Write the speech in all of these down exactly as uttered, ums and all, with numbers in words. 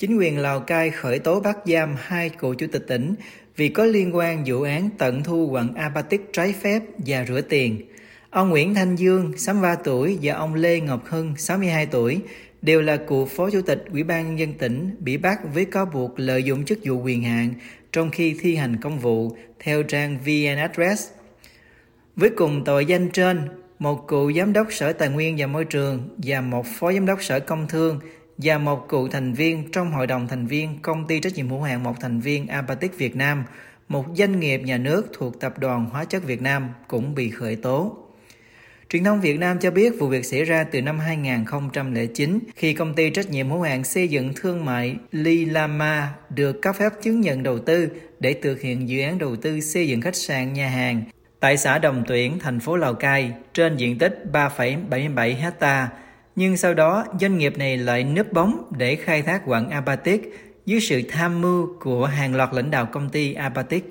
Chính quyền Lào Cai khởi tố bắt giam hai cựu chủ tịch tỉnh vì có liên quan vụ án tận thu quặng Apatit trái phép và rửa tiền. Ông Nguyễn Thanh Dương, sáu mươi ba tuổi, và ông Lê Ngọc Hưng, sáu mươi hai tuổi, đều là cựu phó chủ tịch Ủy ban Nhân dân tỉnh bị bắt với cáo buộc lợi dụng chức vụ quyền hạn trong khi thi hành công vụ, theo trang VnAddress. Với cùng tội danh trên, một cựu giám đốc Sở Tài nguyên và Môi trường và một phó giám đốc Sở Công Thương và một cựu thành viên trong hội đồng thành viên công ty trách nhiệm hữu hạn một thành viên Apatit Việt Nam, một doanh nghiệp nhà nước thuộc Tập đoàn Hóa chất Việt Nam, cũng bị khởi tố. Truyền thông Việt Nam cho biết vụ việc xảy ra từ năm hai nghìn không trăm lẻ chín khi công ty trách nhiệm hữu hạn xây dựng thương mại LILAMA được cấp phép chứng nhận đầu tư để thực hiện dự án đầu tư xây dựng khách sạn nhà hàng tại xã Đồng Tuyển, thành phố Lào Cai trên diện tích ba phẩy bảy mươi bảy ha. Nhưng sau đó doanh nghiệp này lại núp bóng để khai thác quặng Apatit dưới sự tham mưu của hàng loạt lãnh đạo công ty Apatit.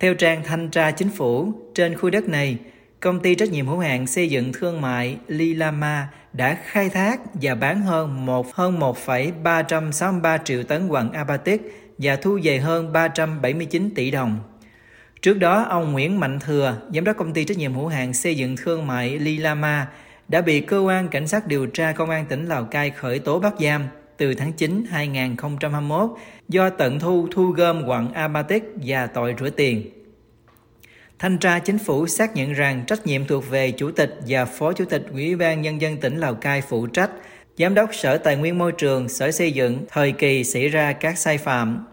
Theo trang thanh tra chính phủ, trên khu đất này, công ty trách nhiệm hữu hạn xây dựng thương mại LILAMA đã khai thác và bán hơn một hơn một phẩy ba trăm sáu mươi ba triệu tấn quặng Apatit và thu về hơn ba trăm bảy mươi chín tỷ đồng. Trước đó, ông Nguyễn Mạnh Thừa, giám đốc công ty trách nhiệm hữu hạn xây dựng thương mại LILAMA, đã bị cơ quan cảnh sát điều tra công an tỉnh Lào Cai khởi tố bắt giam từ tháng chín năm hai nghìn không trăm hai mươi mốt do tận thu thu gom quặng Apatit và tội rửa tiền. Thanh tra chính phủ xác nhận rằng trách nhiệm thuộc về Chủ tịch và Phó Chủ tịch Ủy ban Nhân dân tỉnh Lào Cai phụ trách, Giám đốc Sở Tài nguyên Môi trường, Sở Xây dựng thời kỳ xảy ra các sai phạm.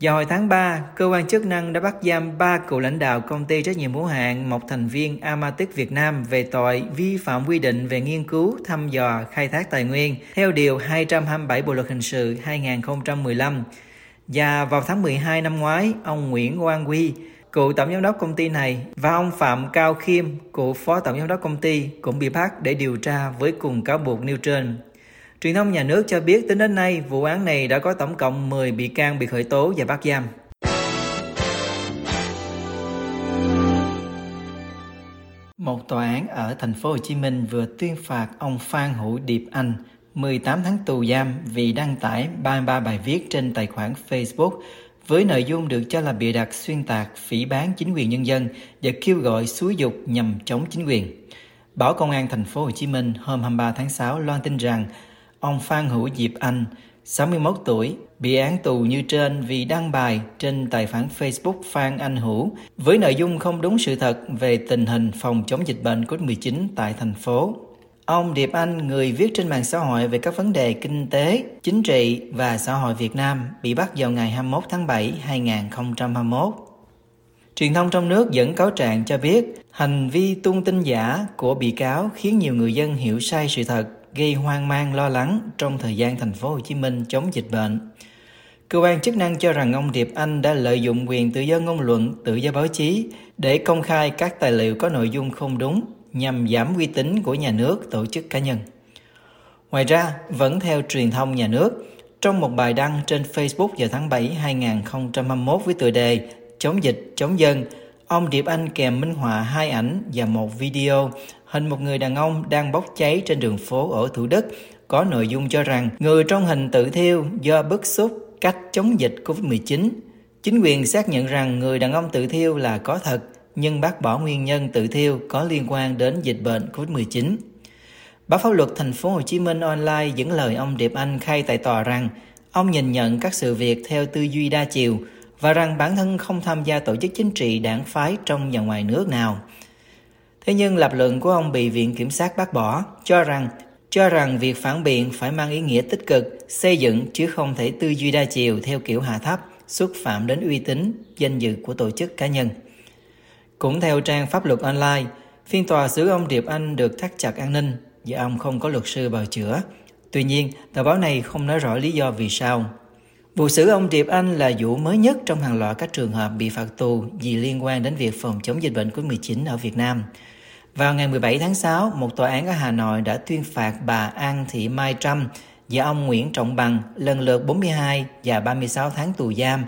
Vào hồi tháng ba, cơ quan chức năng đã bắt giam ba cựu lãnh đạo công ty trách nhiệm hữu hạn một thành viên Amatic Việt Nam về tội vi phạm quy định về nghiên cứu, thăm dò, khai thác tài nguyên theo Điều hai trăm hai mươi bảy Bộ Luật Hình sự hai nghìn không trăm mười lăm. Và vào tháng mười hai năm ngoái, ông Nguyễn Quang Huy, cựu tổng giám đốc công ty này, và ông Phạm Cao Khiêm, cựu phó tổng giám đốc công ty, cũng bị bắt để điều tra với cùng cáo buộc nêu trên. Truyền thông nhà nước cho biết tính đến nay, vụ án này đã có tổng cộng mười bị can bị khởi tố và bắt giam. Một tòa án ở thành phố Hồ Chí Minh vừa tuyên phạt ông Phan Hữu Điệp Anh mười tám tháng tù giam vì đăng tải ba mươi ba bài viết trên tài khoản Facebook với nội dung được cho là bịa đặt, xuyên tạc, phỉ báng chính quyền nhân dân và kêu gọi xúi giục nhằm chống chính quyền. Báo Công an thành phố Hồ Chí Minh hôm hai mươi ba tháng sáu loan tin rằng ông Phan Hữu Điệp Anh, sáu mươi mốt tuổi, bị án tù như trên vì đăng bài trên tài khoản Facebook Phan Anh Hữu với nội dung không đúng sự thật về tình hình phòng chống dịch bệnh covid mười chín tại thành phố. Ông Điệp Anh, người viết trên mạng xã hội về các vấn đề kinh tế, chính trị và xã hội Việt Nam, bị bắt vào ngày hai mươi mốt tháng bảy năm hai nghìn không trăm hai mươi mốt. Truyền thông trong nước dẫn cáo trạng cho biết hành vi tung tin giả của bị cáo khiến nhiều người dân hiểu sai sự thật, gây hoang mang lo lắng trong thời gian thành phố Hồ Chí Minh chống dịch bệnh. Cơ quan chức năng cho rằng ông Điệp Anh đã lợi dụng quyền tự do ngôn luận, tự do báo chí để công khai các tài liệu có nội dung không đúng nhằm giảm uy tín của nhà nước, tổ chức cá nhân. Ngoài ra, vẫn theo truyền thông nhà nước, trong một bài đăng trên Facebook vào tháng bảy năm hai nghìn không trăm hai mươi mốt với tựa đề "Chống dịch, chống dân", ông Điệp Anh kèm minh họa hai ảnh và một video hình một người đàn ông đang bốc cháy trên đường phố ở Thủ Đức có nội dung cho rằng người trong hình tự thiêu do bức xúc cách chống dịch covid mười chín. Chính quyền xác nhận rằng người đàn ông tự thiêu là có thật, nhưng bác bỏ nguyên nhân tự thiêu có liên quan đến dịch bệnh covid mười chín. Báo Pháp luật Thành phố Hồ Chí Minh Online dẫn lời ông Điệp Anh khai tại tòa rằng ông nhìn nhận các sự việc theo tư duy đa chiều và rằng bản thân không tham gia tổ chức chính trị đảng phái trong và ngoài nước nào. Thế nhưng lập luận của ông bị Viện Kiểm sát bác bỏ, cho rằng cho rằng việc phản biện phải mang ý nghĩa tích cực, xây dựng chứ không thể tư duy đa chiều theo kiểu hạ thấp, xúc phạm đến uy tín, danh dự của tổ chức cá nhân. Cũng theo trang Pháp luật Online, phiên tòa xử ông Điệp Anh được thắt chặt an ninh và ông không có luật sư bào chữa. Tuy nhiên, tờ báo này không nói rõ lý do vì sao. Vụ xử ông Điệp Anh là vụ mới nhất trong hàng loạt các trường hợp bị phạt tù vì liên quan đến việc phòng chống dịch bệnh covid mười chín ở Việt Nam. Vào ngày mười bảy tháng sáu, một tòa án ở Hà Nội đã tuyên phạt bà An Thị Mai Trâm và ông Nguyễn Trọng Bằng lần lượt bốn mươi hai và ba mươi sáu tháng tù giam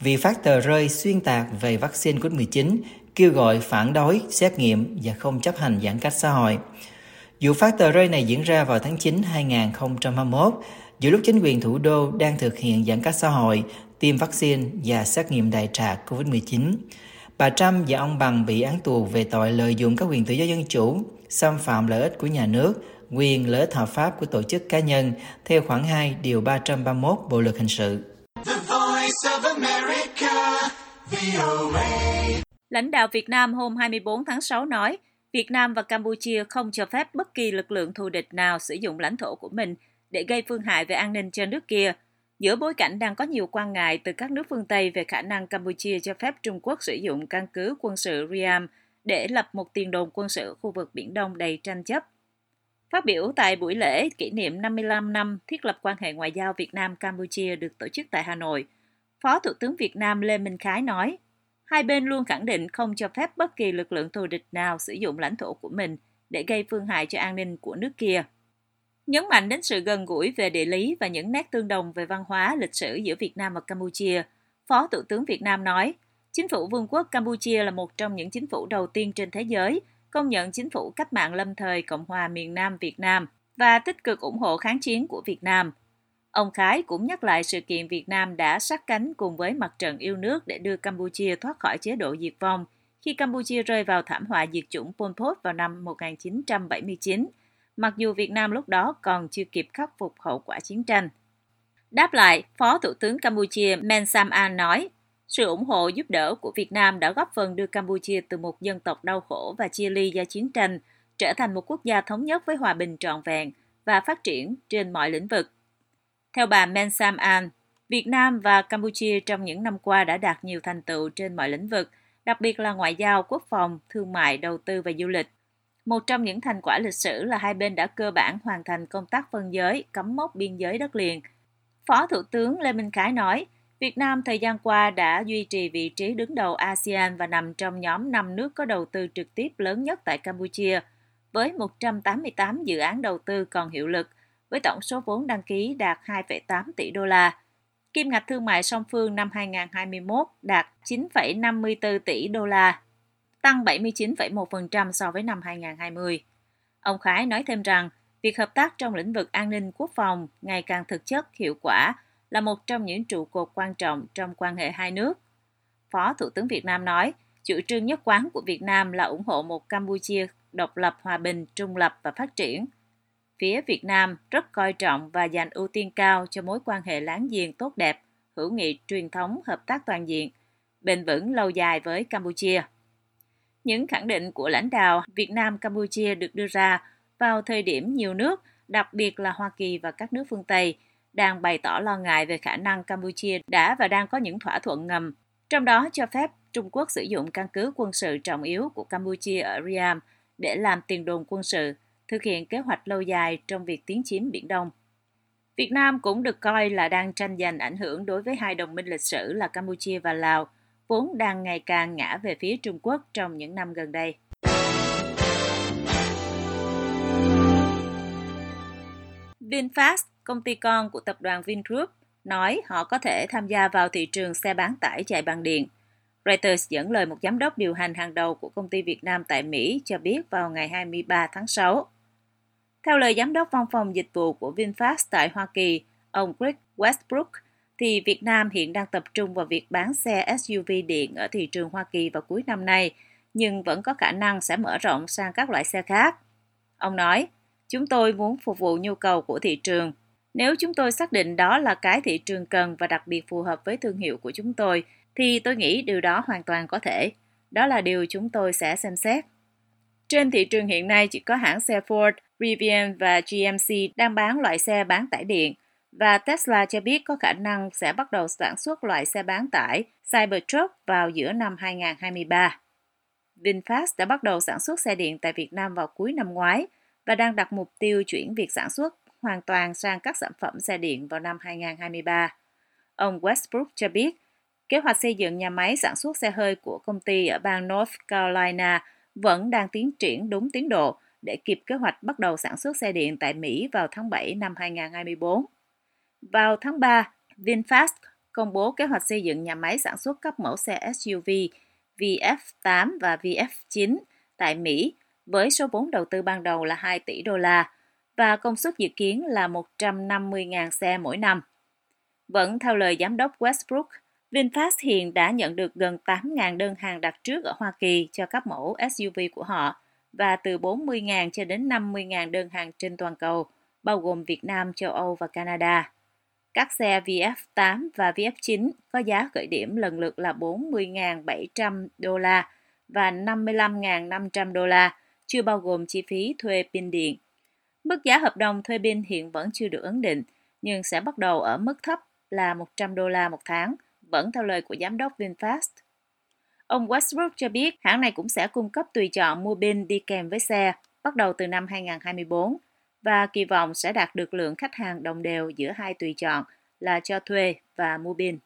vì phát tờ rơi xuyên tạc về vaccine covid mười chín, kêu gọi phản đối, xét nghiệm và không chấp hành giãn cách xã hội. Vụ phát tờ rơi này diễn ra vào tháng chín năm hai nghìn không trăm hai mươi mốt Giữa lúc chính quyền thủ đô đang thực hiện giãn cách xã hội, tiêm vaccine và xét nghiệm đại trà cô vít mười chín, bà Trâm và ông Bằng bị án tù về tội lợi dụng các quyền tự do dân chủ, xâm phạm lợi ích của nhà nước, quyền lợi ích hợp pháp của tổ chức cá nhân theo khoản hai điều ba trăm ba mươi mốt Bộ luật hình sự. Lãnh đạo Việt Nam hôm hai mươi bốn tháng sáu nói, Việt Nam và Campuchia không cho phép bất kỳ lực lượng thù địch nào sử dụng lãnh thổ của mình để gây phương hại về an ninh cho nước kia. Giữa bối cảnh đang có nhiều quan ngại từ các nước phương Tây về khả năng Campuchia cho phép Trung Quốc sử dụng căn cứ quân sự Riam để lập một tiền đồn quân sự khu vực Biển Đông đầy tranh chấp. Phát biểu tại buổi lễ kỷ niệm năm mươi lăm năm thiết lập quan hệ ngoại giao Việt Nam-Campuchia được tổ chức tại Hà Nội, Phó Thủ tướng Việt Nam Lê Minh Khái nói, hai bên luôn khẳng định không cho phép bất kỳ lực lượng thù địch nào sử dụng lãnh thổ của mình để gây phương hại cho an ninh của nước kia. Nhấn mạnh đến sự gần gũi về địa lý và những nét tương đồng về văn hóa, lịch sử giữa Việt Nam và Campuchia, Phó Thủ tướng Việt Nam nói, Chính phủ Vương quốc Campuchia là một trong những chính phủ đầu tiên trên thế giới công nhận chính phủ cách mạng lâm thời Cộng hòa miền Nam Việt Nam và tích cực ủng hộ kháng chiến của Việt Nam. Ông Khái cũng nhắc lại sự kiện Việt Nam đã sát cánh cùng với mặt trận yêu nước để đưa Campuchia thoát khỏi chế độ diệt vong khi Campuchia rơi vào thảm họa diệt chủng Pol Pot vào năm một nghìn chín trăm bảy mươi chín, mặc dù Việt Nam lúc đó còn chưa kịp khắc phục hậu quả chiến tranh. Đáp lại, Phó Thủ tướng Campuchia Men Sam An nói, sự ủng hộ giúp đỡ của Việt Nam đã góp phần đưa Campuchia từ một dân tộc đau khổ và chia ly do chiến tranh trở thành một quốc gia thống nhất với hòa bình trọn vẹn và phát triển trên mọi lĩnh vực. Theo bà Men Sam An, Việt Nam và Campuchia trong những năm qua đã đạt nhiều thành tựu trên mọi lĩnh vực, đặc biệt là ngoại giao, quốc phòng, thương mại, đầu tư và du lịch. Một trong những thành quả lịch sử là hai bên đã cơ bản hoàn thành công tác phân giới, cắm mốc biên giới đất liền. Phó Thủ tướng Lê Minh Khái nói, Việt Nam thời gian qua đã duy trì vị trí đứng đầu a sê an và nằm trong nhóm năm nước có đầu tư trực tiếp lớn nhất tại Campuchia, với một trăm tám mươi tám dự án đầu tư còn hiệu lực, với tổng số vốn đăng ký đạt hai phẩy tám tỷ đô la. Kim ngạch thương mại song phương năm hai nghìn không trăm hai mươi mốt đạt chín phẩy năm mươi tư tỷ đô la, tăng bảy mươi chín phẩy một phần trăm so với năm hai nghìn không trăm hai mươi. Ông Khái nói thêm rằng, việc hợp tác trong lĩnh vực an ninh quốc phòng ngày càng thực chất, hiệu quả, là một trong những trụ cột quan trọng trong quan hệ hai nước. Phó Thủ tướng Việt Nam nói, chủ trương nhất quán của Việt Nam là ủng hộ một Campuchia độc lập, hòa bình, trung lập và phát triển. Phía Việt Nam rất coi trọng và dành ưu tiên cao cho mối quan hệ láng giềng tốt đẹp, hữu nghị truyền thống, hợp tác toàn diện, bền vững lâu dài với Campuchia. Những khẳng định của lãnh đạo Việt Nam-Campuchia được đưa ra vào thời điểm nhiều nước, đặc biệt là Hoa Kỳ và các nước phương Tây, đang bày tỏ lo ngại về khả năng Campuchia đã và đang có những thỏa thuận ngầm, trong đó cho phép Trung Quốc sử dụng căn cứ quân sự trọng yếu của Campuchia ở Riam để làm tiền đồn quân sự, thực hiện kế hoạch lâu dài trong việc tiến chiếm Biển Đông. Việt Nam cũng được coi là đang tranh giành ảnh hưởng đối với hai đồng minh lịch sử là Campuchia và Lào, vốn đang ngày càng ngã về phía Trung Quốc trong những năm gần đây. VinFast, công ty con của tập đoàn Vingroup, nói họ có thể tham gia vào thị trường xe bán tải chạy bằng điện. Reuters dẫn lời một giám đốc điều hành hàng đầu của công ty Việt Nam tại Mỹ cho biết vào ngày hai mươi ba tháng sáu. Theo lời giám đốc văn phòng dịch vụ của VinFast tại Hoa Kỳ, ông Greg Westbrook, thì Việt Nam hiện đang tập trung vào việc bán xe ét u vê điện ở thị trường Hoa Kỳ vào cuối năm nay, nhưng vẫn có khả năng sẽ mở rộng sang các loại xe khác. Ông nói, chúng tôi muốn phục vụ nhu cầu của thị trường. Nếu chúng tôi xác định đó là cái thị trường cần và đặc biệt phù hợp với thương hiệu của chúng tôi, thì tôi nghĩ điều đó hoàn toàn có thể. Đó là điều chúng tôi sẽ xem xét. Trên thị trường hiện nay chỉ có hãng xe Ford, Rivian và giê em xê đang bán loại xe bán tải điện, và Tesla cho biết có khả năng sẽ bắt đầu sản xuất loại xe bán tải Cybertruck vào giữa năm hai nghìn không trăm hai mươi ba. VinFast đã bắt đầu sản xuất xe điện tại Việt Nam vào cuối năm ngoái và đang đặt mục tiêu chuyển việc sản xuất hoàn toàn sang các sản phẩm xe điện vào năm hai nghìn không trăm hai mươi ba. Ông Westbrook cho biết, kế hoạch xây dựng nhà máy sản xuất xe hơi của công ty ở bang North Carolina vẫn đang tiến triển đúng tiến độ để kịp kế hoạch bắt đầu sản xuất xe điện tại Mỹ vào tháng bảy năm hai nghìn không trăm hai mươi bốn. Vào tháng ba, VinFast công bố kế hoạch xây dựng nhà máy sản xuất các mẫu xe ét u vê vê ép tám và vê ép chín tại Mỹ với số vốn đầu tư ban đầu là hai tỷ đô la và công suất dự kiến là một trăm năm mươi nghìn xe mỗi năm. Vẫn theo lời giám đốc Westbrook, VinFast hiện đã nhận được gần tám nghìn đơn hàng đặt trước ở Hoa Kỳ cho các mẫu ét u vê của họ và từ bốn mươi nghìn cho đến năm mươi nghìn đơn hàng trên toàn cầu, bao gồm Việt Nam, châu Âu và Canada. Các xe vê ép tám và vê ép chín có giá khởi điểm lần lượt là bốn mươi nghìn bảy trăm đô la và năm mươi lăm nghìn năm trăm đô la, chưa bao gồm chi phí thuê pin điện. Mức giá hợp đồng thuê pin hiện vẫn chưa được ấn định, nhưng sẽ bắt đầu ở mức thấp là một trăm đô la một tháng, vẫn theo lời của giám đốc VinFast. Ông Westbrook cho biết hãng này cũng sẽ cung cấp tùy chọn mua pin đi kèm với xe bắt đầu từ năm hai nghìn không trăm hai mươi tư và kỳ vọng sẽ đạt được lượng khách hàng đồng đều giữa hai tùy chọn là cho thuê và mua pin.